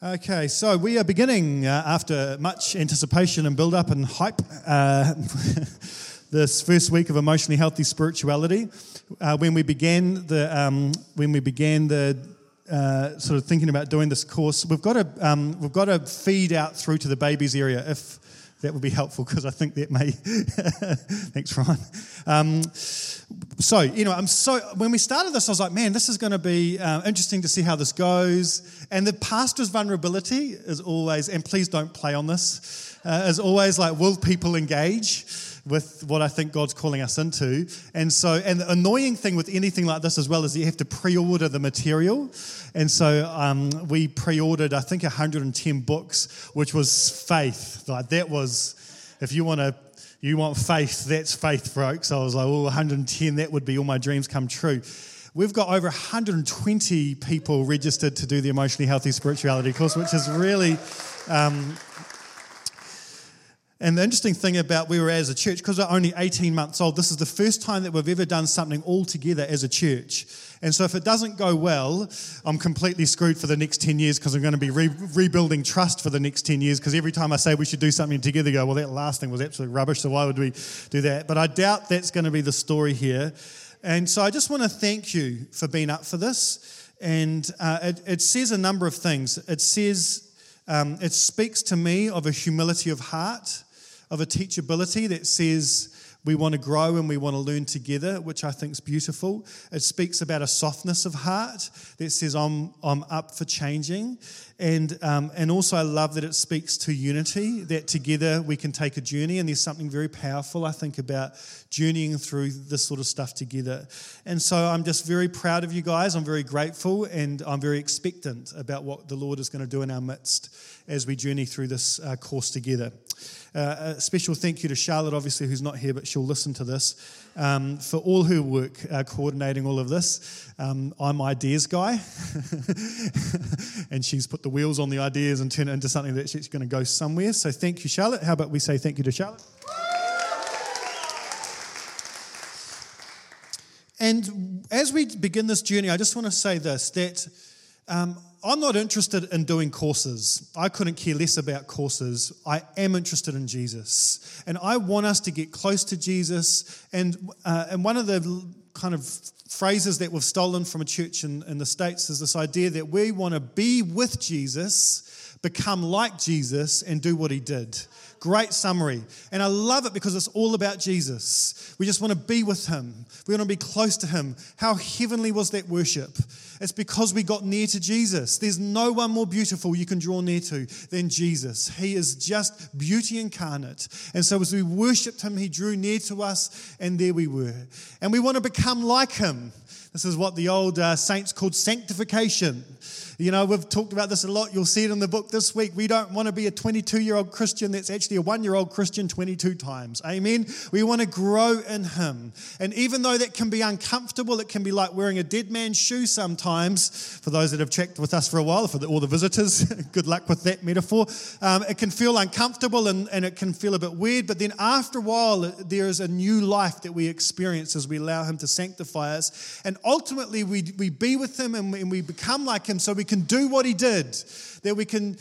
Okay, so we are beginning, after much anticipation and build-up and hype, this first week of Emotionally Healthy Spirituality. When we began sort of thinking about doing this course, we've got to feed out through to the babies area, if that would be helpful, because I think that may. Thanks, Ryan. When we started this, I was like, man, this is going to be interesting to see how this goes. And the pastor's vulnerability is always, and please don't play on this, is always like, will people engage with what I think God's calling us into? And so, and the annoying thing with anything like this as well is you have to pre-order the material. And so we pre-ordered, I think, 110 books, which was faith. Like that was, if you want faith, that's faith, folks. I was like, 110, that would be all my dreams come true. We've got over 120 people registered to do the Emotionally Healthy Spirituality course, which is really... And the interesting thing about we were as a church, because we're only 18 months old, this is the first time that we've ever done something all together as a church. And so if it doesn't go well, I'm completely screwed for the next 10 years because I'm going to be rebuilding trust for the next 10 years because every time I say we should do something together, they go, well, that last thing was absolute rubbish, so why would we do that? But I doubt that's going to be the story here. And so I just want to thank you for being up for this. And it says a number of things. It says... it speaks to me of a humility of heart, of a teachability that says we want to grow and we want to learn together, which I think is beautiful. It speaks about a softness of heart that says I'm up for changing. And also I love that it speaks to unity, that together we can take a journey. And there's something very powerful, I think, about journeying through this sort of stuff together. And so I'm just very proud of you guys. I'm very grateful and I'm very expectant about what the Lord is going to do in our midst as we journey through this course together. A special thank you to Charlotte, obviously, who's not here, but she'll listen to this, for all her work coordinating all of this. I'm ideas guy, and she's put the wheels on the ideas and turned it into something that's going to go somewhere. So thank you, Charlotte. How about we say thank you to Charlotte? And as we begin this journey, I just want to say this, that I'm not interested in doing courses. I couldn't care less about courses. I am interested in Jesus. And I want us to get close to Jesus. And one of the kind of phrases that we've stolen from a church in the States is this idea that we want to be with Jesus, become like Jesus, and do what he did. Great summary. And I love it because it's all about Jesus. We just want to be with him. We want to be close to him. How heavenly was that worship? It's because we got near to Jesus. There's no one more beautiful you can draw near to than Jesus. He is just beauty incarnate. And so as we worshipped him, he drew near to us, and there we were. And we want to become like him. This is what the old saints called sanctification. You know, we've talked about this a lot. You'll see it in the book this week. We don't want to be a 22-year-old Christian that's actually a 1-year-old Christian 22 times. Amen? We want to grow in him. And even though that can be uncomfortable, it can be like wearing a dead man's shoe sometimes. For those that have checked with us for a while, for all the visitors, good luck with that metaphor. It can feel uncomfortable and it can feel a bit weird. But then after a while, there is a new life that we experience as we allow him to sanctify us. And ultimately, we be with him and we become like him so we can do what he did, that we can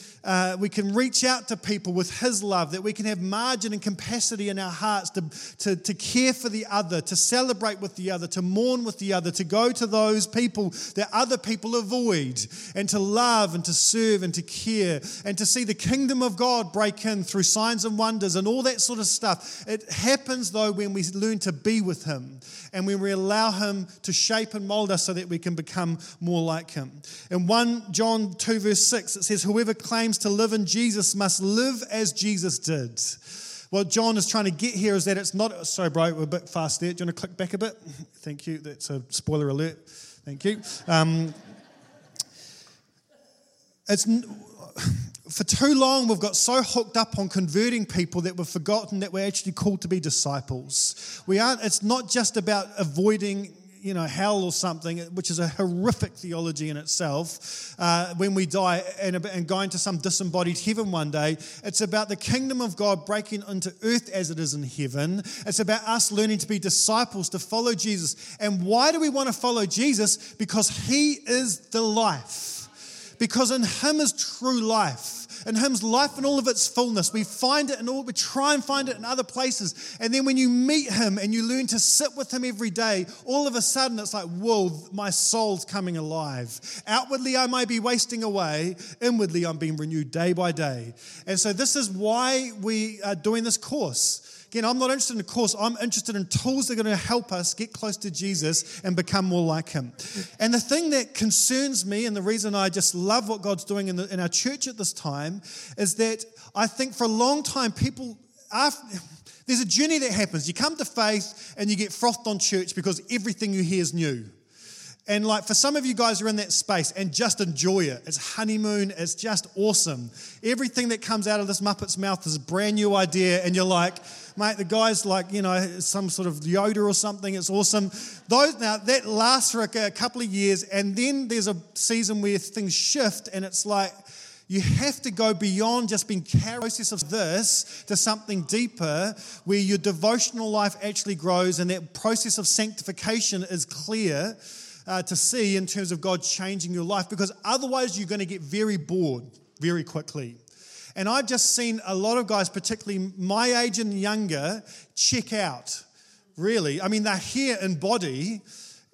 reach out to people with his love, that we can have margin and capacity in our hearts to care for the other, to celebrate with the other, to mourn with the other, to go to those people that other people avoid, and to love and to serve and to care, and to see the kingdom of God break in through signs and wonders and all that sort of stuff. It happens, though, when we learn to be with him and when we allow him to shape and mold us so that we can become more like him. In 1 John 2 verse 6, it says, whoever claims to live in Jesus must live as Jesus did. What John is trying to get here is that it's not... Sorry, bro, we're a bit fast there. Do you want to click back a bit? Thank you. That's a spoiler alert. Thank you. For too long, we've got so hooked up on converting people that we've forgotten that we're actually called to be disciples. We aren't. It's not just about avoiding... hell or something, which is a horrific theology in itself, when we die and going to some disembodied heaven one day. It's about the kingdom of God breaking into earth as it is in heaven. It's about us learning to be disciples, to follow Jesus. And why do we want to follow Jesus? Because he is the life. because in Him is true life. In Him's life in all of its fullness. We find it in all, we try and find it in other places. And then when you meet Him and you learn to sit with Him every day, all of a sudden it's like, whoa, my soul's coming alive. Outwardly I might be wasting away, inwardly I'm being renewed day by day. And so this is why we are doing this course. Again, I'm not interested in a course. I'm interested in tools that are going to help us get close to Jesus and become more like Him. And the thing that concerns me, and the reason I just love what God's doing in our church at this time, is that I think for a long time people are... There's a journey that happens. You come to faith and you get frothed on church because everything you hear is new. And like for some of you guys who are in that space and just enjoy it. It's honeymoon. It's just awesome. Everything that comes out of this Muppet's mouth is a brand new idea. And you're like, mate, the guy's like, you know, some sort of Yoda or something. It's awesome. Now that lasts for a couple of years. And then there's a season where things shift and it's like, you have to go beyond just being carried process of this to something deeper where your devotional life actually grows and that process of sanctification is clear to see in terms of God changing your life, because otherwise you're going to get very bored very quickly. And I've just seen a lot of guys, particularly my age and younger, check out, really. I mean, they're here in body,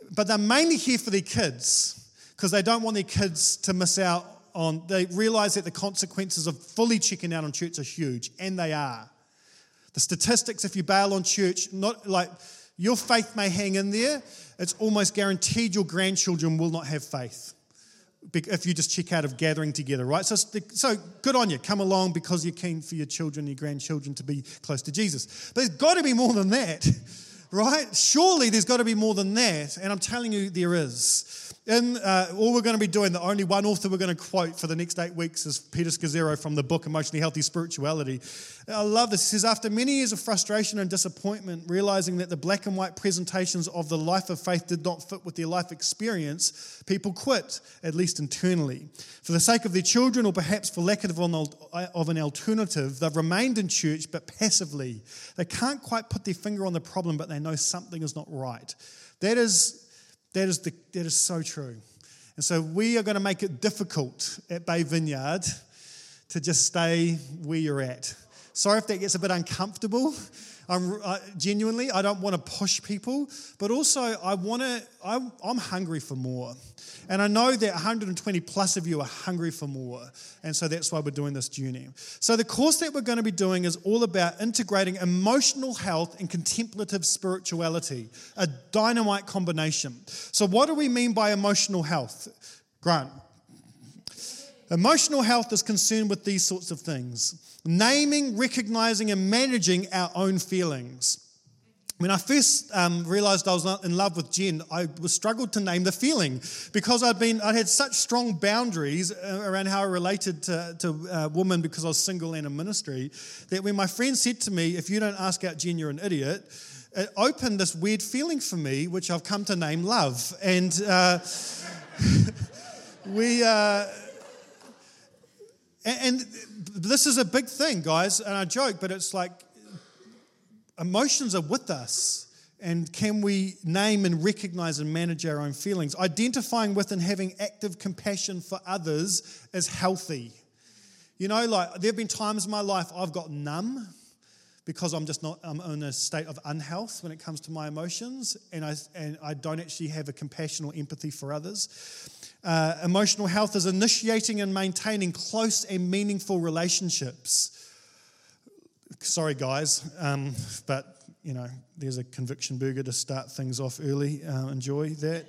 but they're mainly here for their kids because they don't want their kids to miss out on, they realize that the consequences of fully checking out on church are huge, and they are. The statistics, if you bail on church, not like... Your faith may hang in there. It's almost guaranteed your grandchildren will not have faith if you just check out of gathering together, right? So good on you. Come along because you're keen for your children, your grandchildren to be close to Jesus. But there's got to be more than that, right? Surely there's got to be more than that, and I'm telling you there is. In all we're going to be doing, the only one author we're going to quote for the next 8 weeks is Peter Scazzero from the book Emotionally Healthy Spirituality. I love this. He says, after many years of frustration and disappointment, realizing that the black and white presentations of the life of faith did not fit with their life experience, people quit, at least internally. For the sake of their children, or perhaps for lack of an alternative, they've remained in church, but passively. They can't quite put their finger on the problem, but they know something is not right. That is so true. And so we are going to make it difficult at Bay Vineyard to just stay where you're at. Sorry if that gets a bit uncomfortable. I don't want to push people, but also I'm hungry for more. And I know that 120 plus of you are hungry for more. And so that's why we're doing this journey. So the course that we're going to be doing is all about integrating emotional health and contemplative spirituality, a dynamite combination. So what do we mean by emotional health? Grant. Emotional health is concerned with these sorts of things. Naming, recognizing, and managing our own feelings. When I first realised I was in love with Jen, I struggled to name the feeling because I'd had such strong boundaries around how I related to women because I was single and in ministry, that when my friend said to me, if you don't ask out Jen, you're an idiot, it opened this weird feeling for me, which I've come to name love. And And this is a big thing, guys, and I joke, but it's like emotions are with us, and can we name and recognize and manage our own feelings? Identifying with and having active compassion for others is healthy. You know, like there have been times in my life I've got numb because I'm in a state of unhealth when it comes to my emotions, and I don't actually have a compassion or empathy for others. Emotional health is initiating and maintaining close and meaningful relationships. Sorry, guys, but, you know, there's a conviction burger to start things off early. Enjoy that.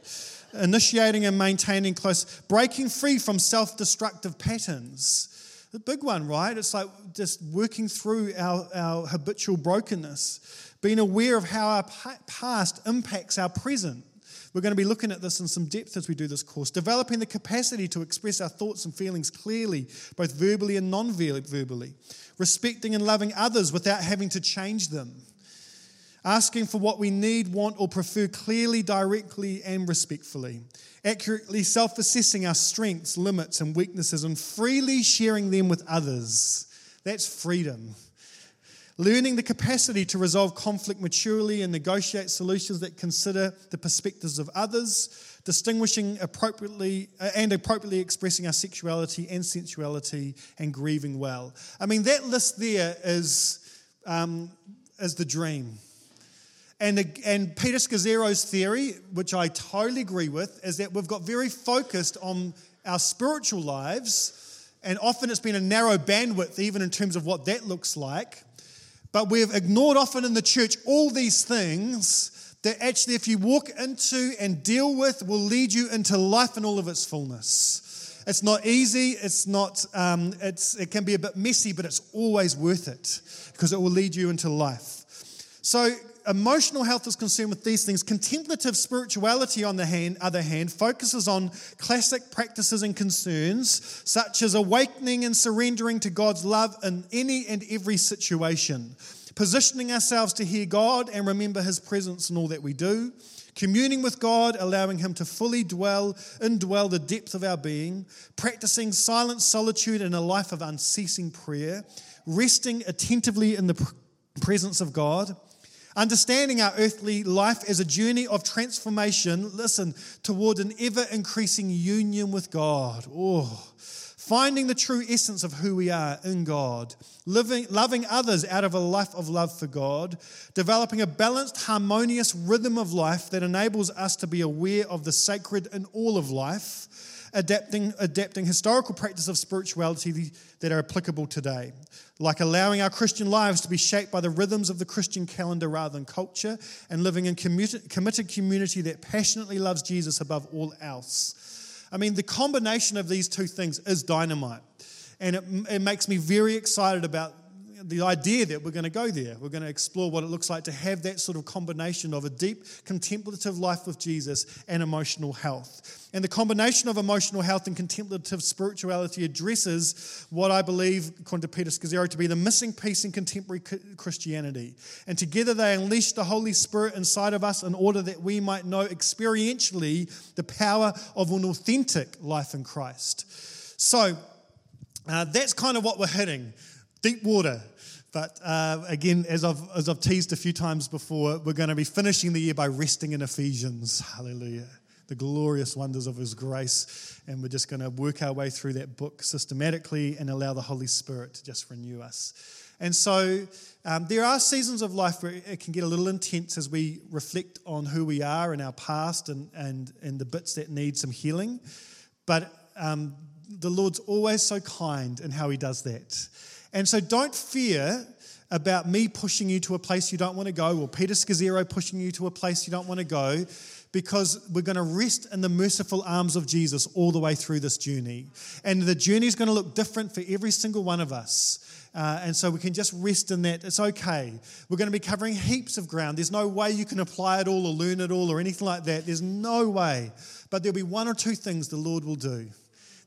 Initiating and maintaining close... Breaking free from self-destructive patterns. The big one, right? It's like just working through our habitual brokenness. Being aware of how our past impacts our present. We're going to be looking at this in some depth as we do this course. Developing the capacity to express our thoughts and feelings clearly, both verbally and non-verbally. Respecting and loving others without having to change them. Asking for what we need, want, or prefer clearly, directly, and respectfully. Accurately self-assessing our strengths, limits, and weaknesses, and freely sharing them with others. That's freedom. Learning the capacity to resolve conflict maturely and negotiate solutions that consider the perspectives of others. distinguishing appropriately and appropriately expressing our sexuality and sensuality and grieving well. I mean, that list there is the dream. And Peter Scazzero's theory, which I totally agree with, is that we've got very focused on our spiritual lives, and often it's been a narrow bandwidth even in terms of what that looks like. But we've ignored often in the church all these things that actually if you walk into and deal with will lead you into life in all of its fullness. It's not easy, it's not. It can be a bit messy, but it's always worth it because it will lead you into life. So emotional health is concerned with these things. Contemplative spirituality, on the other hand, focuses on classic practices and concerns, such as awakening and surrendering to God's love in any and every situation, positioning ourselves to hear God and remember His presence in all that we do, communing with God, allowing Him to fully indwell the depth of our being, practicing silent solitude and a life of unceasing prayer, resting attentively in the presence of God, understanding our earthly life as a journey of transformation, listen, toward an ever-increasing union with God. Oh, finding the true essence of who we are in God, loving others out of a life of love for God, developing a balanced, harmonious rhythm of life that enables us to be aware of the sacred in all of life, adapting historical practice of spirituality that are applicable today, like allowing our Christian lives to be shaped by the rhythms of the Christian calendar rather than culture, and living in committed community that passionately loves Jesus above all else. I mean, the combination of these two things is dynamite, and it makes me very excited about the idea that we're going to go there. We're going to explore what it looks like to have that sort of combination of a deep contemplative life with Jesus and emotional health. And the combination of emotional health and contemplative spirituality addresses what I believe, according to Peter Scazzero, to be the missing piece in contemporary Christianity. And together they unleash the Holy Spirit inside of us in order that we might know experientially the power of an authentic life in Christ. So that's kind of what we're hitting. Deep water. But again, as I've teased a few times before, we're going to be finishing the year by resting in Ephesians. Hallelujah. The glorious wonders of His grace. And we're just going to work our way through that book systematically and allow the Holy Spirit to just renew us. And so there are seasons of life where it can get a little intense as we reflect on who we are and our past and the bits that need some healing. But the Lord's always so kind in how He does that. And so don't fear about me pushing you to a place you don't want to go, or Peter Scazzero pushing you to a place you don't want to go, because we're going to rest in the merciful arms of Jesus all the way through this journey. And the journey is going to look different for every single one of us. And so we can just rest in that. It's okay. We're going to be covering heaps of ground. There's no way you can apply it all or learn it all or anything like that. There's no way. But there'll be one or two things the Lord will do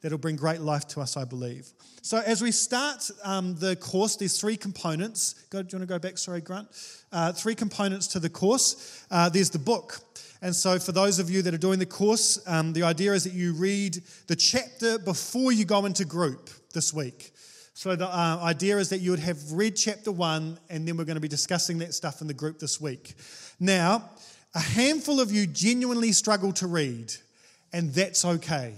that'll bring great life to us, I believe. So as we start the course, there's three components. Do you want to go back? Sorry, Grant. Three components to the course. There's the book. And so for those of you that are doing the course, the idea is that you read the chapter before you go into group this week. So the idea is that you would have read chapter 1, and then we're going to be discussing that stuff in the group this week. Now, a handful of you genuinely struggle to read, and that's okay.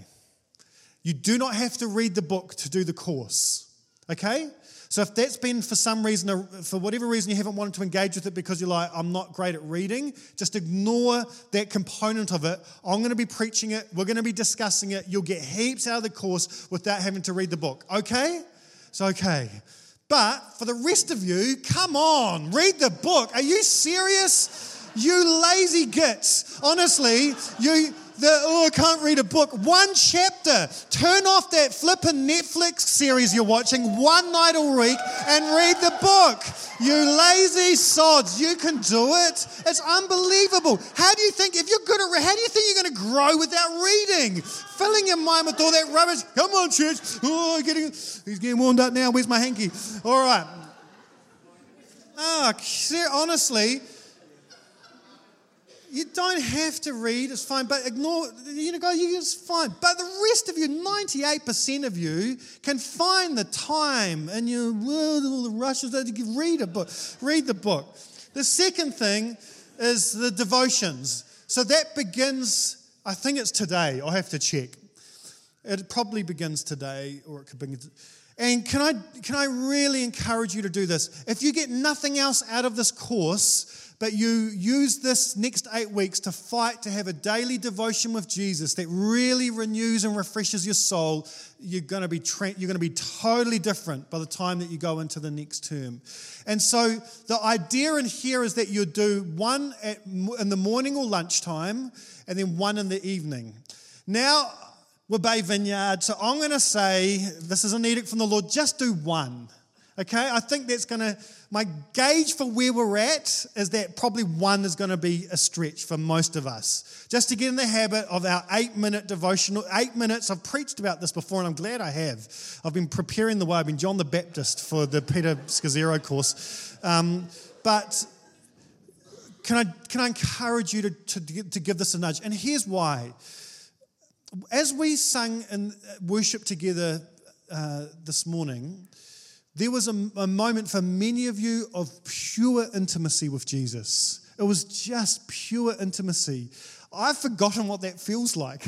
You do not have to read the book to do the course, okay? So if that's been for some reason, for whatever reason you haven't wanted to engage with it because you're like, I'm not great at reading, just ignore that component of it. I'm going to be preaching it. We're going to be discussing it. You'll get heaps out of the course without having to read the book, okay? It's okay. But for the rest of you, come on, read the book. Are you serious? You lazy gits. Honestly, I can't read a book. One chapter. Turn off that flippin' Netflix series you're watching one night a week and read the book. You lazy sods. You can do it. It's unbelievable. How do you think, if you're good at reading, how do you think you're going to grow without reading? Filling your mind with all that rubbish. Come on, church. Oh, he's getting warmed up now. Where's my hanky? All right. Oh, honestly, you don't have to read, it's fine, but ignore, it's fine. But the rest of you, 98% of you, can find the time in your world, all the rushes, read a book, read the book. The second thing is the devotions. So that begins, I think it's today. I'll have to check. It probably begins today, or it could begin. And can I really encourage you to do this? If you get nothing else out of this course, but you use this next 8 weeks to fight to have a daily devotion with Jesus that really renews and refreshes your soul, you're going to be totally different by the time that you go into the next term. And so the idea in here is that you do one in the morning or lunchtime, and then one in the evening. Now, we're Bay Vineyard, so I'm going to say, this is an edict from the Lord, just do one, okay? I think that's going to, my gauge for where we're at is that probably one is going to be a stretch for most of us. Just to get in the habit of our 8-minute devotional, 8 minutes, I've preached about this before and I'm glad I have. I've been preparing the way, I've been John the Baptist for the Peter Scazzero course, but can I encourage you to give this a nudge? And here's why. As we sang and worship together this morning, there was a moment for many of you of pure intimacy with Jesus. It was just pure intimacy. I've forgotten what that feels like.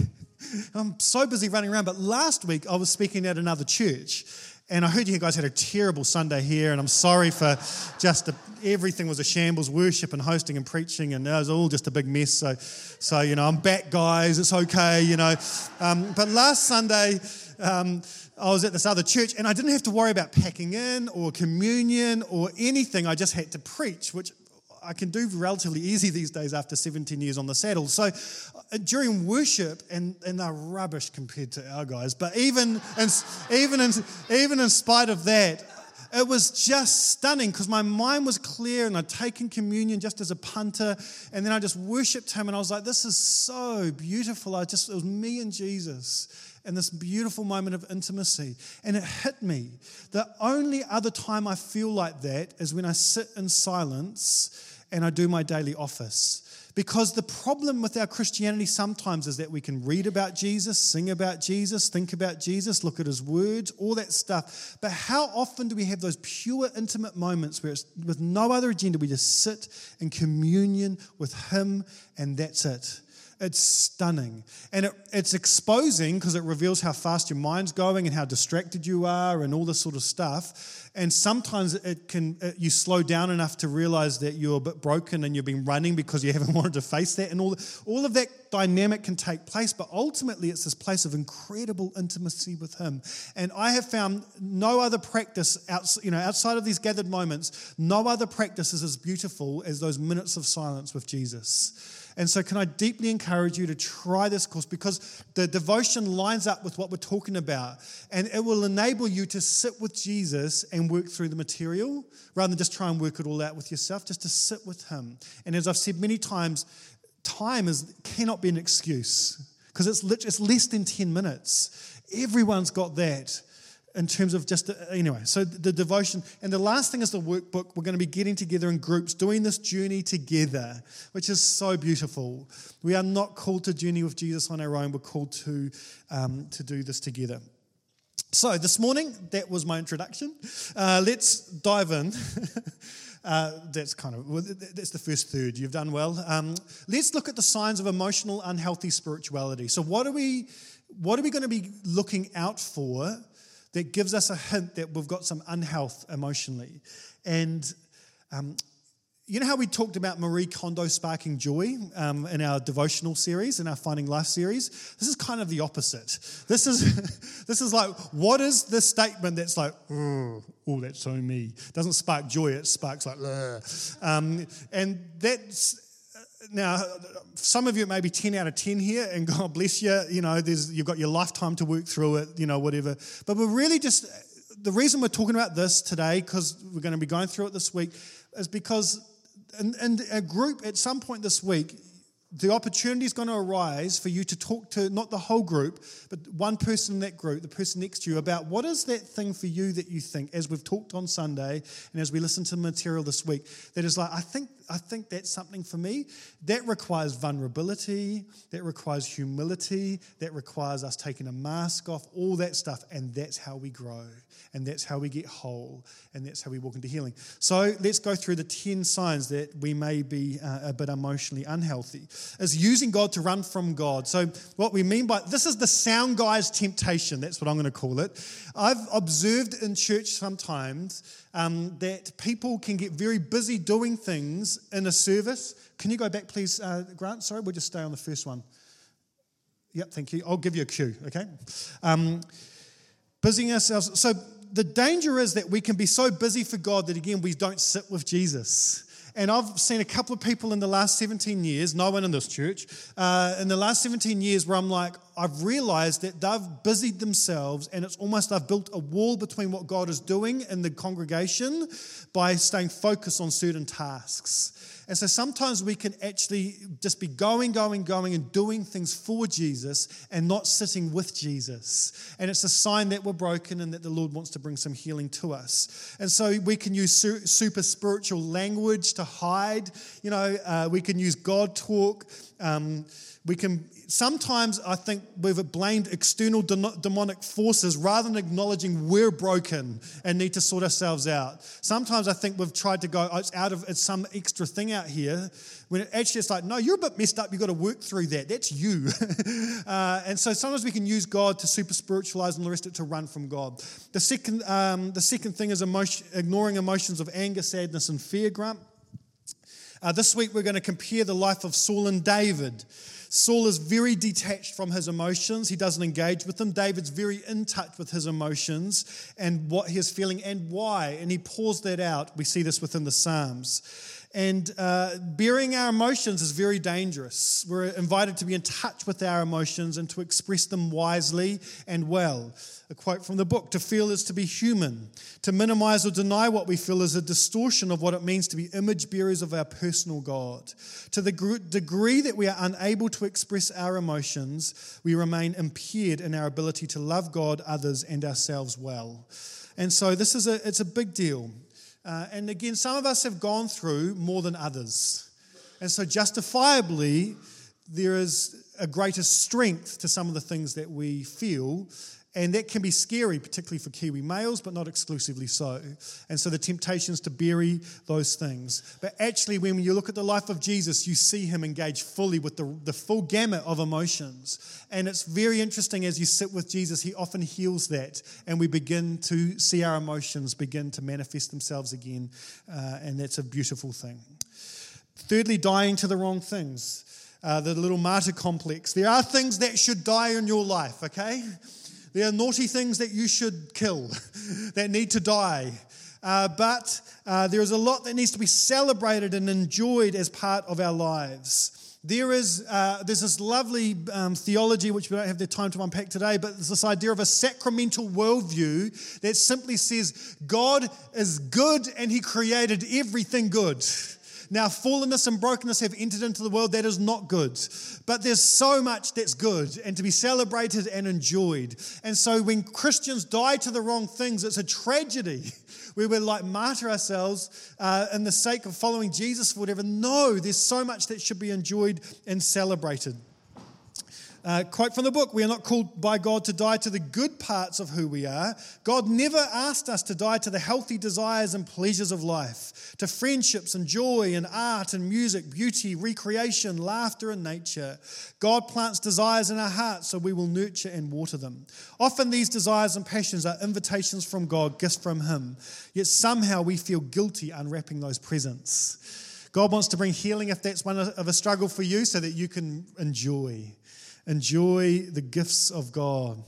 I'm so busy running around, but last week I was speaking at another church, and I heard you guys had a terrible Sunday here, and I'm sorry for just everything was a shambles, worship and hosting and preaching, and it was all just a big mess. So you know, I'm back, guys. It's okay, you know. But last Sunday, I was at this other church, and I didn't have to worry about packing in or communion or anything. I just had to preach, which I can do relatively easy these days after 17 years on the saddle. So during worship, and they're rubbish compared to our guys, but even in spite of that, it was just stunning because my mind was clear and I'd taken communion just as a punter, and then I just worshipped him and I was like, this is so beautiful. It was me and Jesus and this beautiful moment of intimacy. And it hit me. The only other time I feel like that is when I sit in silence and I do my daily office. Because the problem with our Christianity sometimes is that we can read about Jesus, sing about Jesus, think about Jesus, look at his words, all that stuff. But how often do we have those pure, intimate moments where it's with no other agenda, we just sit in communion with him and that's it? It's stunning. And it's exposing because it reveals how fast your mind's going and how distracted you are and all this sort of stuff. And sometimes you slow down enough to realize that you're a bit broken and you've been running because you haven't wanted to face that. And all of that dynamic can take place, but ultimately it's this place of incredible intimacy with him. And I have found no other practice outside of these gathered moments, no other practice is as beautiful as those minutes of silence with Jesus. And so can I deeply encourage you to try this course, because the devotion lines up with what we're talking about, and it will enable you to sit with Jesus and work through the material rather than just try and work it all out with yourself, just to sit with him. And as I've said many times, time cannot be an excuse, because it's less than 10 minutes. Everyone's got that. In terms of so the devotion. And the last thing is the workbook. We're going to be getting together in groups, doing this journey together, which is so beautiful. We are not called to journey with Jesus on our own. We're called to do this together. So this morning, that was my introduction. Let's dive in. That's the first third. You've done well. Let's look at the signs of emotional unhealthy spirituality. So what are we going to be looking out for that gives us a hint that we've got some unhealth emotionally? And you know how we talked about Marie Kondo sparking joy in our devotional series, in our Finding Life series? This is kind of the opposite. This is like, what is the statement that's like, oh, that's so me? Doesn't spark joy, it sparks like, and that's... Now, some of you may be 10 out of 10 here, and God bless you, you know, you've got your lifetime to work through it, you know, whatever. But we're really the reason we're talking about this today, because we're going to be going through it this week, is because in a group at some point this week, the opportunity is going to arise for you to talk to, not the whole group, but one person in that group, the person next to you, about what is that thing for you that you think, as we've talked on Sunday and as we listen to the material this week, that is like, I think I think that's something for me. That requires vulnerability, that requires humility, that requires us taking a mask off, all that stuff, and that's how we grow, and that's how we get whole, and that's how we walk into healing. So let's go through the 10 signs that we may be a bit emotionally unhealthy. It's using God to run from God. So what we mean by, this is the sound guy's temptation, that's what I'm going to call it. I've observed in church sometimes that people can get very busy doing things in a service. Can you go back, please, Grant? Sorry, we'll just stay on the first one. Yep, thank you. I'll give you a cue, okay? Busying ourselves. So the danger is that we can be so busy for God that, again, we don't sit with Jesus. And I've seen a couple of people in the last 17 years, no one in this church, in the last 17 years where I'm like, I've realized that they've busied themselves and it's almost they've built a wall between what God is doing in the congregation by staying focused on certain tasks. And so sometimes we can actually just be going and doing things for Jesus and not sitting with Jesus. And it's a sign that we're broken and that the Lord wants to bring some healing to us. And so we can use super spiritual language to hide. You know, we can use God talk. We can sometimes, I think, we've blamed external demonic forces rather than acknowledging we're broken and need to sort ourselves out. Sometimes I think we've tried to go, oh, it's some extra thing out here, when it's like, no, you're a bit messed up. You've got to work through that. That's you. And so sometimes we can use God to super spiritualize and the rest of it to run from God. The second thing is ignoring emotions of anger, sadness, and fear. Grump. This week we're going to compare the life of Saul and David. Saul is very detached from his emotions. He doesn't engage with them. David's very in touch with his emotions and what he is feeling and why, and he pours that out. We see this within the Psalms. And burying our emotions is very dangerous. We're invited to be in touch with our emotions and to express them wisely and well. A quote from the book, to feel is to be human. To minimize or deny what we feel is a distortion of what it means to be image bearers of our personal God. To the degree that we are unable to express our emotions, we remain impaired in our ability to love God, others, and ourselves well. And so this is it's a big deal. And again, some of us have gone through more than others. And so justifiably, there is a greater strength to some of the things that we feel. And that can be scary, particularly for Kiwi males, but not exclusively so. And so the temptation is to bury those things. But actually, when you look at the life of Jesus, you see him engage fully with the full gamut of emotions. And it's very interesting, as you sit with Jesus, he often heals that. And we begin to see our emotions begin to manifest themselves again. And that's a beautiful thing. Thirdly, dying to the wrong things. The little martyr complex. There are things that should die in your life, okay? There are naughty things that you should kill, that need to die. But there is a lot that needs to be celebrated and enjoyed as part of our lives. There's this lovely theology, which we don't have the time to unpack today, but there's this idea of a sacramental worldview that simply says God is good and he created everything good. Now, fallenness and brokenness have entered into the world. That is not good. But there's so much that's good and to be celebrated and enjoyed. And so when Christians die to the wrong things, it's a tragedy where we're like martyr ourselves in the sake of following Jesus for whatever. No, there's so much that should be enjoyed and celebrated. Quote from the book, we are not called by God to die to the good parts of who we are. God never asked us to die to the healthy desires and pleasures of life, to friendships and joy and art and music, beauty, recreation, laughter and nature. God plants desires in our hearts so we will nurture and water them. Often these desires and passions are invitations from God, gifts from him. Yet somehow we feel guilty unwrapping those presents. God wants to bring healing if that's one of a struggle for you so that you can enjoy the gifts of God.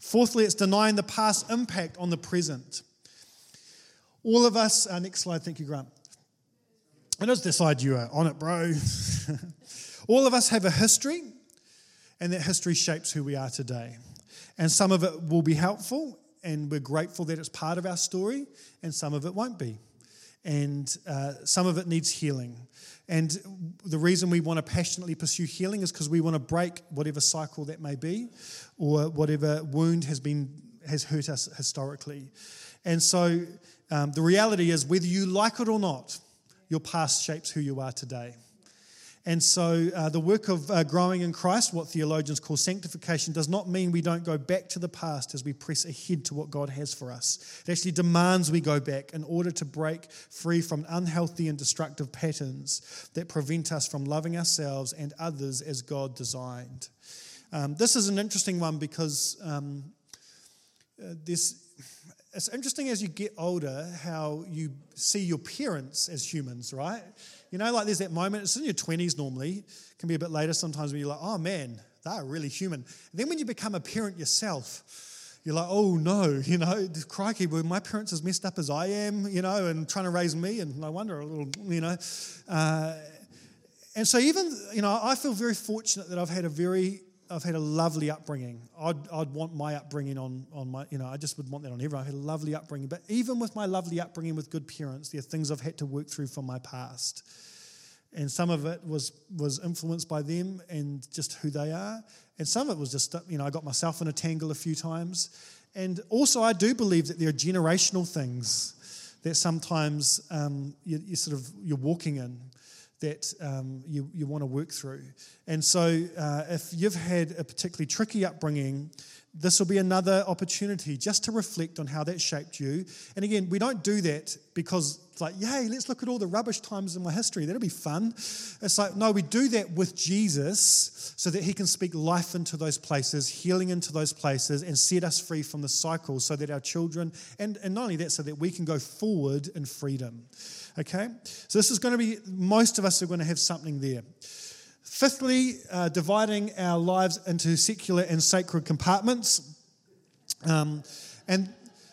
Fourthly, it's denying the past impact on the present. All of us, next slide, thank you, Grant. And it's this slide, you are on it, bro. All of us have a history, and that history shapes who we are today. And some of it will be helpful, and we're grateful that it's part of our story, and some of it won't be. And some of it needs healing. And the reason we want to passionately pursue healing is because we want to break whatever cycle that may be or whatever wound has hurt us historically. And so the reality is, whether you like it or not, your past shapes who you are today. And so the work of growing in Christ, what theologians call sanctification, does not mean we don't go back to the past as we press ahead to what God has for us. It actually demands we go back in order to break free from unhealthy and destructive patterns that prevent us from loving ourselves and others as God designed. This is an interesting one because it's interesting as you get older how you see your parents as humans, right? You know, like there's that moment, it's in your 20s normally, it can be a bit later sometimes when you're like, oh man, they're really human. And then when you become a parent yourself, you're like, oh no, you know, crikey, were my parents as messed up as I am, you know, and trying to raise me, and no wonder a little, you know. And so even, you know, I feel very fortunate that I've had a lovely upbringing. I'd want my upbringing on my, you know, I just would want that on everyone. I've had a lovely upbringing. But even with my lovely upbringing with good parents, there are things I've had to work through from my past. And some of it was influenced by them and just who they are. And some of it was just, you know, I got myself in a tangle a few times. And also I do believe that there are generational things that sometimes you're walking in, that you want to work through. And so if you've had a particularly tricky upbringing, this will be another opportunity just to reflect on how that shaped you. And again, we don't do that because it's like, yay, let's look at all the rubbish times in my history. That'll be fun. It's like, no, we do that with Jesus so that he can speak life into those places, healing into those places, and set us free from the cycle so that our children, and not only that, so that we can go forward in freedom. Okay? So this is going to be, most of us are going to have something there. Fifthly, dividing our lives into secular and sacred compartments. And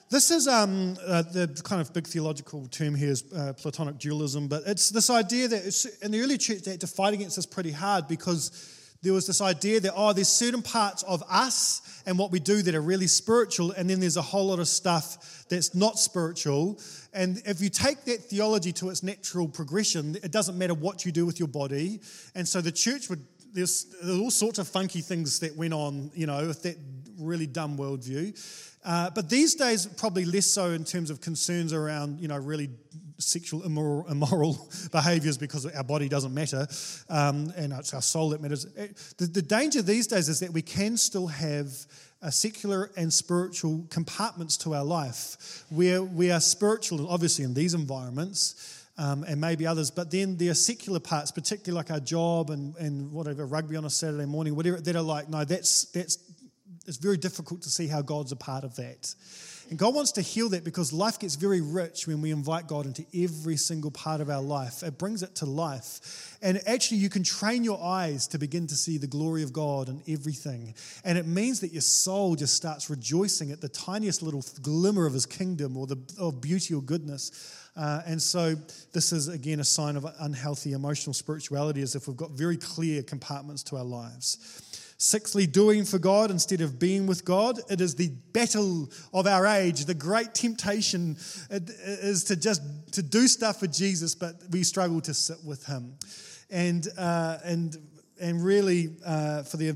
this is the kind of big theological term here is Platonic dualism, but it's this idea that in the early church they had to fight against this pretty hard because there was this idea that, oh, there's certain parts of us and what we do that are really spiritual, and then there's a whole lot of stuff that's not spiritual. And if you take that theology to its natural progression, it doesn't matter what you do with your body. And so the church would, there's all sorts of funky things that went on, you know, with that really dumb worldview. But these days, probably less so in terms of concerns around, you know, really sexual immoral behaviours because our body doesn't matter and it's our soul that matters. The danger these days is that we can still have secular and spiritual compartments to our life where we are spiritual, obviously in these environments and maybe others, but then there are secular parts, particularly like our job and whatever, rugby on a Saturday morning, whatever, that are like, no, that's it's very difficult to see how God's a part of that. And God wants to heal that because life gets very rich when we invite God into every single part of our life. It brings it to life. And actually, you can train your eyes to begin to see the glory of God in everything. And it means that your soul just starts rejoicing at the tiniest little glimmer of his kingdom or the of beauty or goodness. And so this is, again, a sign of unhealthy emotional spirituality, as if we've got very clear compartments to our lives. Sixthly, doing for God instead of being with God. It is the battle of our age. The great temptation is to do stuff for Jesus, but we struggle to sit with him. And really, for the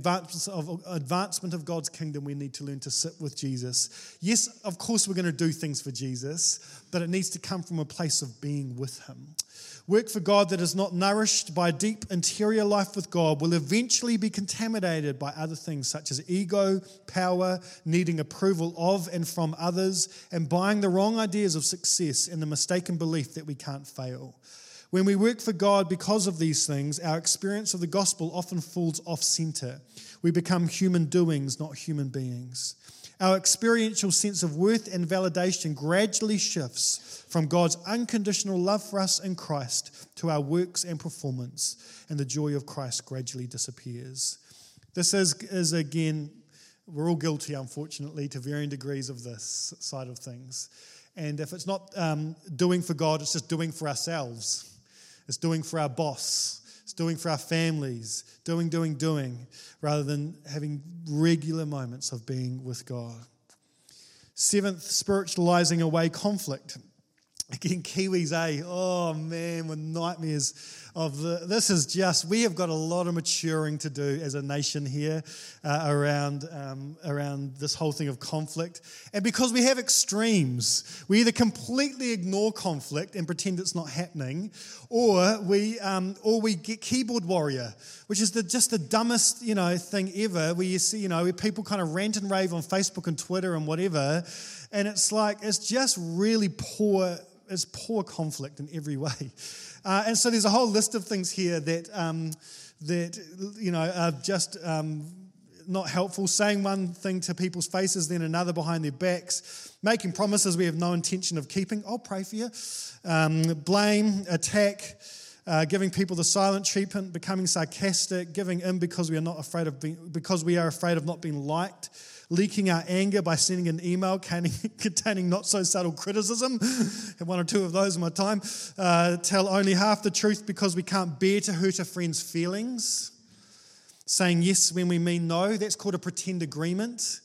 advancement of God's kingdom, we need to learn to sit with Jesus. Yes, of course we're going to do things for Jesus, but it needs to come from a place of being with him. Work for God that is not nourished by a deep interior life with God will eventually be contaminated by other things such as ego, power, needing approval of and from others, and buying the wrong ideas of success and the mistaken belief that we can't fail. When we work for God because of these things, our experience of the gospel often falls off center. We become human doings, not human beings. Our experiential sense of worth and validation gradually shifts from God's unconditional love for us in Christ to our works and performance, and the joy of Christ gradually disappears. This is again, we're all guilty, unfortunately, to varying degrees of this side of things. And if it's not doing for God, it's just doing for ourselves. It's doing for our boss. It's doing for our families. Doing, rather than having regular moments of being with God. Seventh, spiritualizing away conflict. Again, Kiwis, eh? Oh, man, with nightmares This is just, we have got a lot of maturing to do as a nation here around this whole thing of conflict. And because we have extremes, we either completely ignore conflict and pretend it's not happening, or we get keyboard warrior, which is just the dumbest thing ever. Where you see where people kind of rant and rave on Facebook and Twitter and whatever, and it's like it's just really poor. It's poor conflict in every way. And so there's a whole list of things here that are just not helpful. Saying one thing to people's faces, then another behind their backs. Making promises we have no intention of keeping. I'll pray for you. Blame, attack, giving people the silent treatment, becoming sarcastic, giving in because we are not afraid of not being liked. Leaking our anger by sending an email containing not so subtle criticism. Had one or two of those in my time. Tell only half the truth because we can't bear to hurt a friend's feelings. Saying yes when we mean no. That's called a pretend agreement.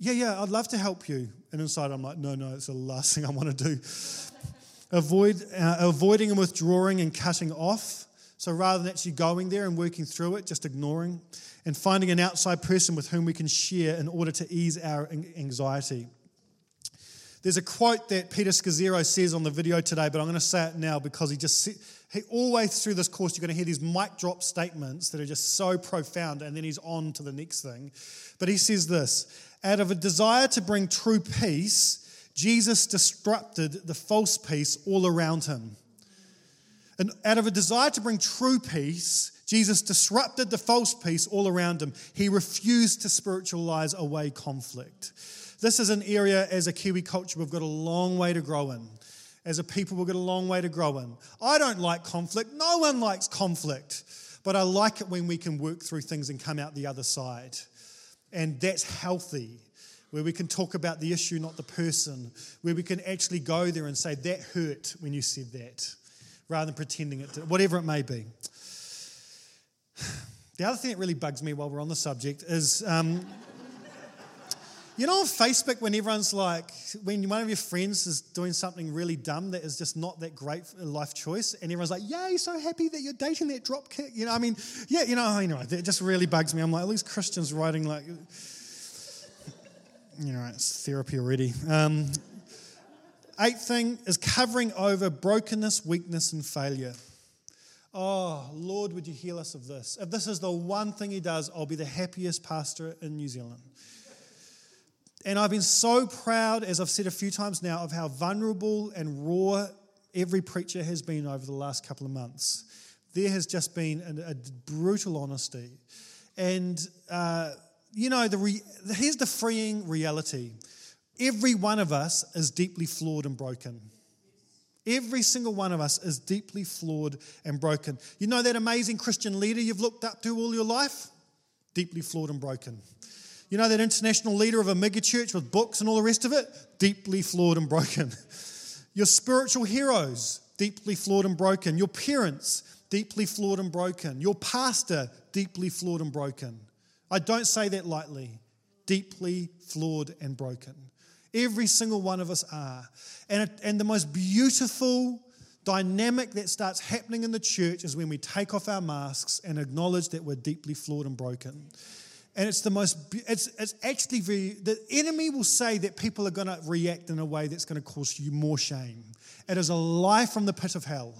Yeah, I'd love to help you. And inside I'm like, no, it's the last thing I want to do. Avoiding and withdrawing and cutting off. So rather than actually going there and working through it, just ignoring and finding an outside person with whom we can share in order to ease our anxiety. There's a quote that Peter Scazzero says on the video today, but I'm going to say it now because he always through this course, you're going to hear these mic drop statements that are just so profound, and then he's on to the next thing. But he says this, out of a desire to bring true peace, Jesus disrupted the false peace all around him. And out of a desire to bring true peace, Jesus disrupted the false peace all around him. He refused to spiritualize away conflict. This is an area as a Kiwi culture we've got a long way to grow in. As a people, we've got a long way to grow in. I don't like conflict. No one likes conflict. But I like it when we can work through things and come out the other side. And that's healthy. Where we can talk about the issue, not the person. Where we can actually go there and say, that hurt when you said that. Rather than pretending it, whatever it may be. The other thing that really bugs me while we're on the subject is, on Facebook when everyone's like, when one of your friends is doing something really dumb that is just not that great life choice, and everyone's like, yay, so happy that you're dating that dropkick. That just really bugs me. I'm like, all these Christians writing like, it's therapy already. Eighth thing is covering over brokenness, weakness, and failure. Oh, Lord, would you heal us of this? If this is the one thing he does, I'll be the happiest pastor in New Zealand. And I've been so proud, as I've said a few times now, of how vulnerable and raw every preacher has been over the last couple of months. There has just been a brutal honesty. And, here's the freeing reality. Every one of us is deeply flawed and broken. Every single one of us is deeply flawed and broken. You know that amazing Christian leader you've looked up to all your life? Deeply flawed and broken. You know that international leader of a megachurch with books and all the rest of it? Deeply flawed and broken. Your spiritual heroes, deeply flawed and broken. Your parents, deeply flawed and broken. Your pastor, deeply flawed and broken. I don't say that lightly. Deeply flawed and broken. Every single one of us are. And the most beautiful dynamic that starts happening in the church is when we take off our masks and acknowledge that we're deeply flawed and broken. And it's the most, it's actually very, the enemy will say that people are going to react in a way that's going to cause you more shame. It is a lie from the pit of hell.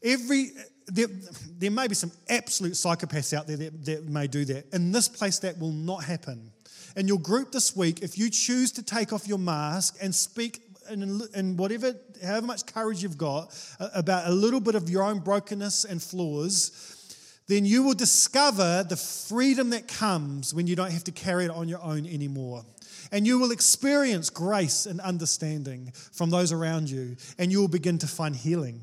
There may be some absolute psychopaths out there that may do that. In this place, that will not happen. In your group this week, if you choose to take off your mask and speak in however much courage you've got about a little bit of your own brokenness and flaws, then you will discover the freedom that comes when you don't have to carry it on your own anymore. And you will experience grace and understanding from those around you, and you will begin to find healing.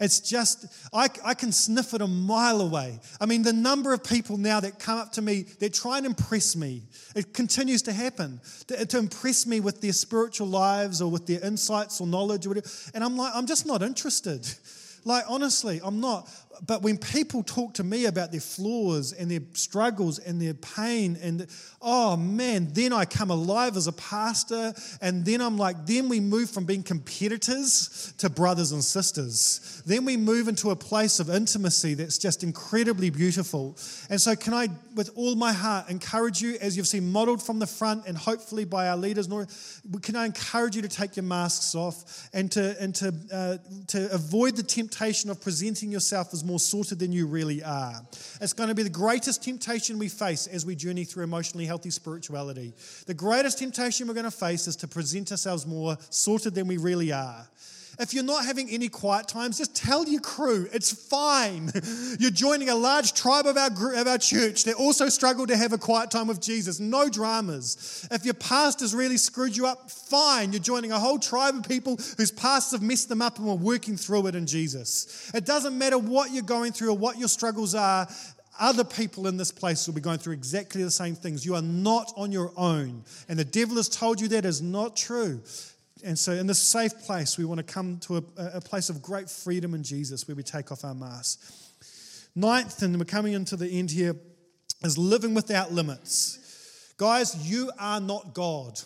It's just, I can sniff it a mile away. I mean, the number of people now that come up to me, they try and impress me. It continues to happen, to impress me with their spiritual lives or with their insights or knowledge or whatever. And I'm like, I'm just not interested. Like, honestly, I'm not. But when people talk to me about their flaws and their struggles and their pain, and oh man, then I come alive as a pastor, and then I'm like, then we move from being competitors to brothers and sisters. Then we move into a place of intimacy that's just incredibly beautiful. And so can I, with all my heart, encourage you, as you've seen modeled from the front and hopefully by our leaders, can I encourage you to take your masks off and to avoid the temptation of presenting yourself as more sorted than you really are. It's going to be the greatest temptation we face as we journey through emotionally healthy spirituality. The greatest temptation we're going to face is to present ourselves more sorted than we really are. If you're not having any quiet times, just tell your crew, it's fine. You're joining a large tribe of our church that also struggled to have a quiet time with Jesus. No dramas. If your pastor's really screwed you up, fine. You're joining a whole tribe of people whose pastors have messed them up and we're working through it in Jesus. It doesn't matter what you're going through or what your struggles are. Other people in this place will be going through exactly the same things. You are not on your own. And the devil has told you that is not true. And so in this safe place, we want to come to a place of great freedom in Jesus where we take off our masks. Ninth, and we're coming into the end here, is living without limits. Guys, you are not God.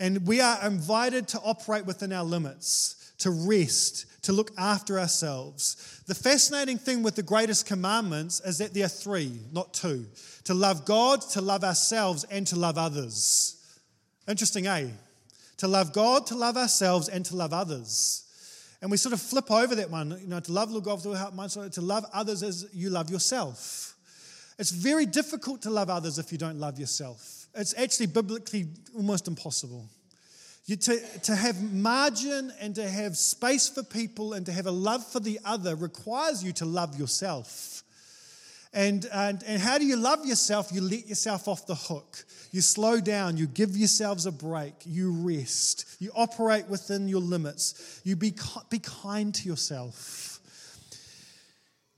And we are invited to operate within our limits, to rest, to look after ourselves. The fascinating thing with the greatest commandments is that there are three, not two. To love God, to love ourselves, and to love others. Interesting, eh? To love God, to love ourselves, and to love others. And we sort of flip over that one, you know, to love God, to love others as you love yourself. It's very difficult to love others if you don't love yourself. It's actually biblically almost impossible. To have margin and to have space for people and to have a love for the other requires you to love yourself. And how do you love yourself? You let yourself off the hook. You slow down. You give yourselves a break. You rest. You operate within your limits. You be kind to yourself.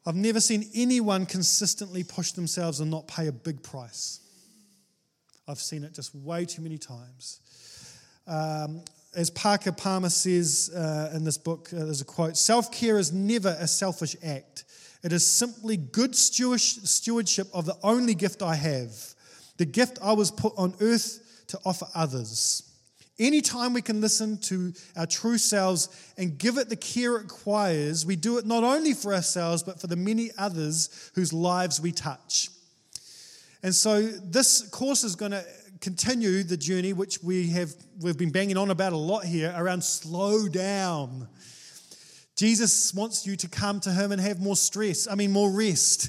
I've never seen anyone consistently push themselves and not pay a big price. I've seen it just way too many times. As Parker Palmer says in this book, there's a quote, "Self-care is never a selfish act. It is simply good stewardship of the only gift I have, the gift I was put on earth to offer others." Anytime we can listen to our true selves and give it the care it requires, we do it not only for ourselves, but for the many others whose lives we touch. And so this course is going to continue the journey, which we've been banging on about a lot here, around slow down. Jesus wants you to come to him and have more rest,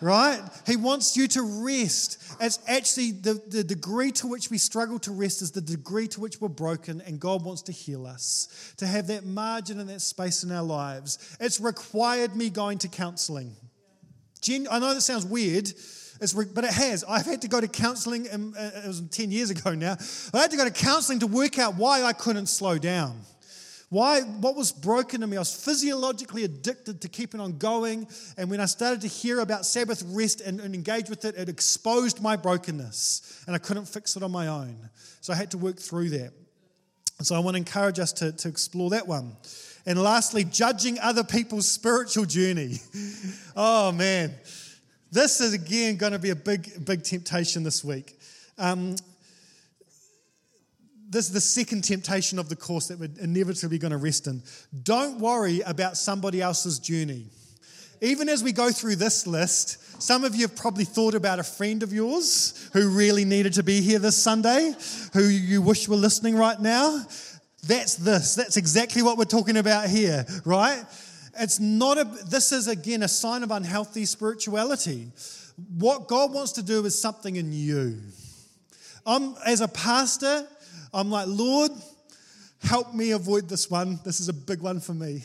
right? He wants you to rest. It's actually the degree to which we struggle to rest is the degree to which we're broken, and God wants to heal us, to have that margin and that space in our lives. It's required me going to counseling. I know that sounds weird, but it has. I've had to go to counseling, and it was 10 years ago now. I had to go to counseling to work out why I couldn't slow down. What was broken in me? I was physiologically addicted to keeping on going, and when I started to hear about Sabbath rest and engage with it, it exposed my brokenness, and I couldn't fix it on my own. So I had to work through that. So I want to encourage us to explore that one. And lastly, judging other people's spiritual journey. Oh, man. This is, again, going to be a big temptation this week. This is the second temptation of the course that we're inevitably going to rest in. Don't worry about somebody else's journey. Even as we go through this list, some of you have probably thought about a friend of yours who really needed to be here this Sunday, who you wish were listening right now. That's this. That's exactly what we're talking about here, right? This is, again, a sign of unhealthy spirituality. What God wants to do is something in you. As a pastor, I'm like, Lord, help me avoid this one. This is a big one for me.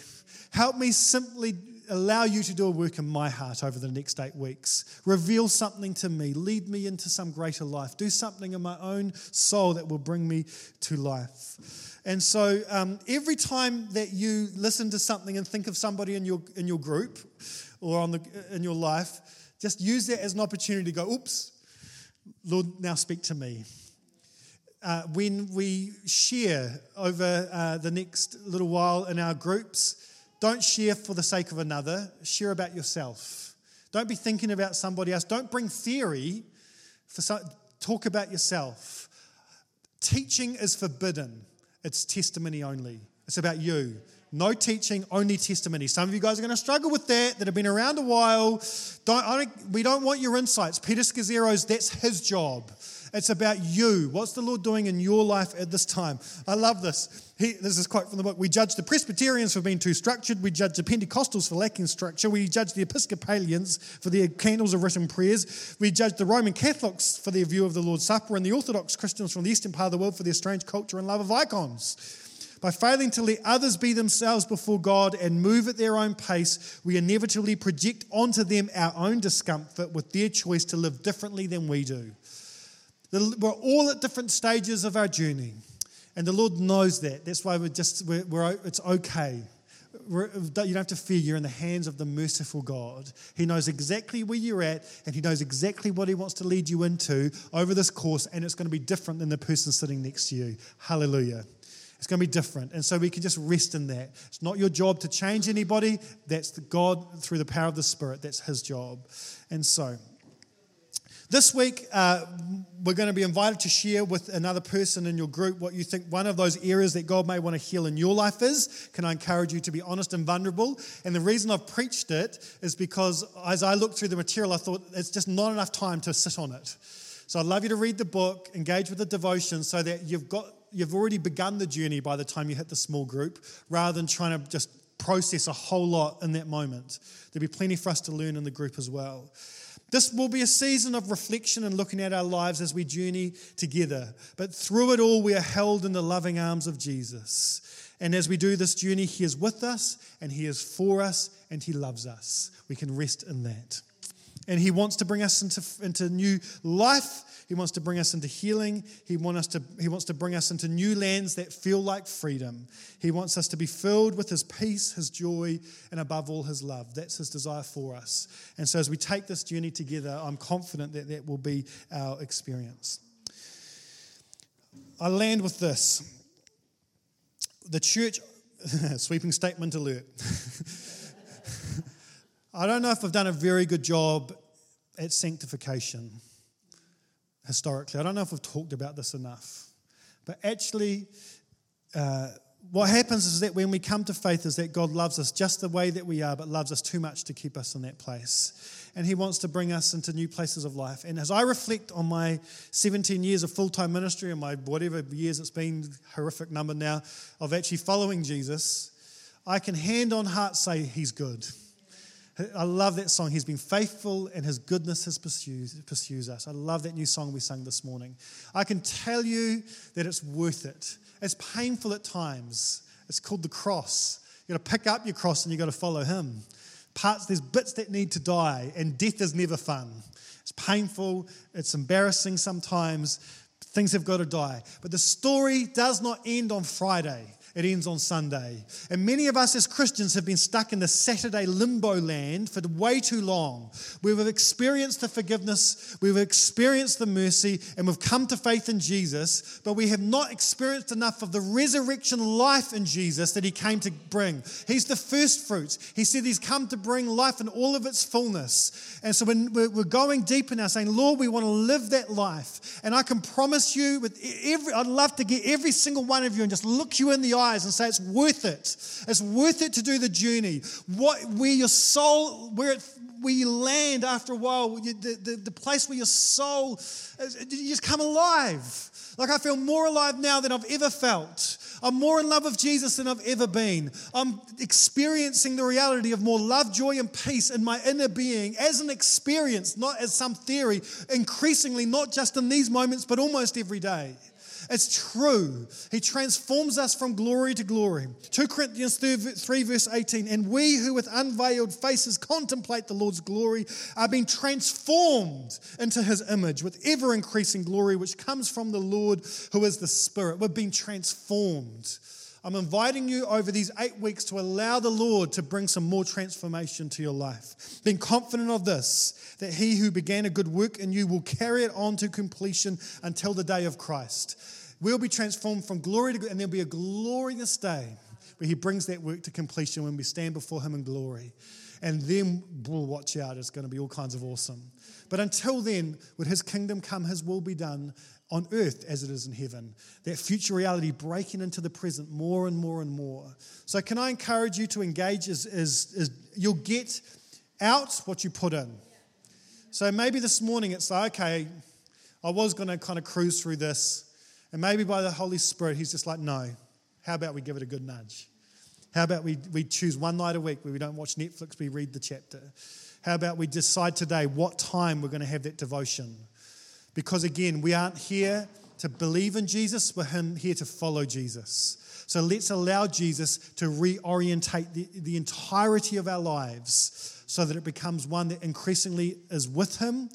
Help me simply allow you to do a work in my heart over the next 8 weeks. Reveal something to me. Lead me into some greater life. Do something in my own soul that will bring me to life. And so every time that you listen to something and think of somebody in your group or in your life, just use that as an opportunity to go, oops, Lord, now speak to me. When we share over the next little while in our groups, Don't share for the sake of another. Share about yourself. Don't be thinking about somebody else. Don't bring theory. Talk about yourself. Teaching is forbidden. It's testimony only. It's about you. No teaching, only testimony. Some of you guys are going to struggle with that have been around a while. We don't want your insights. Peter Scazzero's, that's his job. It's about you. What's the Lord doing in your life at this time? I love this. This is a quote from the book. We judge the Presbyterians for being too structured. We judge the Pentecostals for lacking structure. We judge the Episcopalians for their candles of written prayers. We judge the Roman Catholics for their view of the Lord's Supper and the Orthodox Christians from the eastern part of the world for their strange culture and love of icons. By failing to let others be themselves before God and move at their own pace, we inevitably project onto them our own discomfort with their choice to live differently than we do. We're all at different stages of our journey, and the Lord knows that. That's why it's okay. You don't have to fear. You're in the hands of the merciful God. He knows exactly where you're at, and He knows exactly what He wants to lead you into over this course, and it's going to be different than the person sitting next to you. Hallelujah. It's going to be different. And so we can just rest in that. It's not your job to change anybody. That's God through the power of the Spirit. That's His job. And so this week, we're going to be invited to share with another person in your group what you think one of those areas that God may want to heal in your life is. Can I encourage you to be honest and vulnerable? And the reason I've preached it is because as I looked through the material, I thought it's just not enough time to sit on it. So I'd love you to read the book, engage with the devotion so that you've already begun the journey by the time you hit the small group, rather than trying to just process a whole lot in that moment. There'll be plenty for us to learn in the group as well. This will be a season of reflection and looking at our lives as we journey together. But through it all, we are held in the loving arms of Jesus. And as we do this journey, He is with us, and He is for us, and He loves us. We can rest in that. And He wants to bring us into new life. He wants to bring us into healing. He wants to bring us into new lands that feel like freedom. He wants us to be filled with His peace, His joy, and above all, His love. That's His desire for us. And so as we take this journey together, I'm confident that that will be our experience. I land with this. The church, sweeping statement alert. I don't know if I've done a very good job at sanctification historically. I don't know if I've talked about this enough. But actually, what happens is that when we come to faith is that God loves us just the way that we are, but loves us too much to keep us in that place. And He wants to bring us into new places of life. And as I reflect on my 17 years of full-time ministry and my whatever years it's been, horrific number now, of actually following Jesus, I can hand on heart say He's good. I love that song. He's been faithful and His goodness pursues us. I love that new song we sung this morning. I can tell you that it's worth it. It's painful at times. It's called the cross. You've got to pick up your cross and you've got to follow Him. There's bits that need to die, and death is never fun. It's painful. It's embarrassing sometimes. Things have got to die. But the story does not end on Friday. It ends on Sunday. And many of us as Christians have been stuck in the Saturday limbo land for way too long. We've experienced the forgiveness, we've experienced the mercy, and we've come to faith in Jesus, but we have not experienced enough of the resurrection life in Jesus that He came to bring. He's the first fruits. He said He's come to bring life in all of its fullness. And so when we're going deep in our saying, Lord, we want to live that life. And I can promise you, I'd love to get every single one of you and just look you in the eyes and say it's worth it. It's worth it to do the journey. Where you land after a while, the place where your soul, you just come alive. Like I feel more alive now than I've ever felt. I'm more in love with Jesus than I've ever been. I'm experiencing the reality of more love, joy, and peace in my inner being as an experience, not as some theory, increasingly not just in these moments, but almost every day. It's true. He transforms us from glory to glory. 2 Corinthians 3 verse 18, and we who with unveiled faces contemplate the Lord's glory are being transformed into His image with ever-increasing glory which comes from the Lord who is the Spirit. We're being transformed. I'm inviting you over these 8 weeks to allow the Lord to bring some more transformation to your life. Being confident of this, that He who began a good work in you will carry it on to completion until the day of Christ. We'll be transformed from glory to glory, and there'll be a glorious day But he brings that work to completion when we stand before him in glory. And then we'll watch out. It's going to be all kinds of awesome. But until then, would his kingdom come, his will be done on earth as it is in heaven. That future reality breaking into the present more and more and more. So can I encourage you to engage as you'll get out what you put in. So maybe this morning it's like, okay, I was going to kind of cruise through this. And maybe by the Holy Spirit, he's just like, no, how about we give it a good nudge? How about we choose one night a week where we don't watch Netflix, we read the chapter? How about we decide today what time we're going to have that devotion? Because again, we aren't here to believe in Jesus, we're here to follow Jesus. So let's allow Jesus to reorientate the entirety of our lives so that it becomes one that increasingly is with him,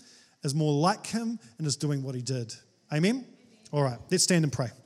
is more like him, and is doing what he did. Amen? All right, let's stand and pray.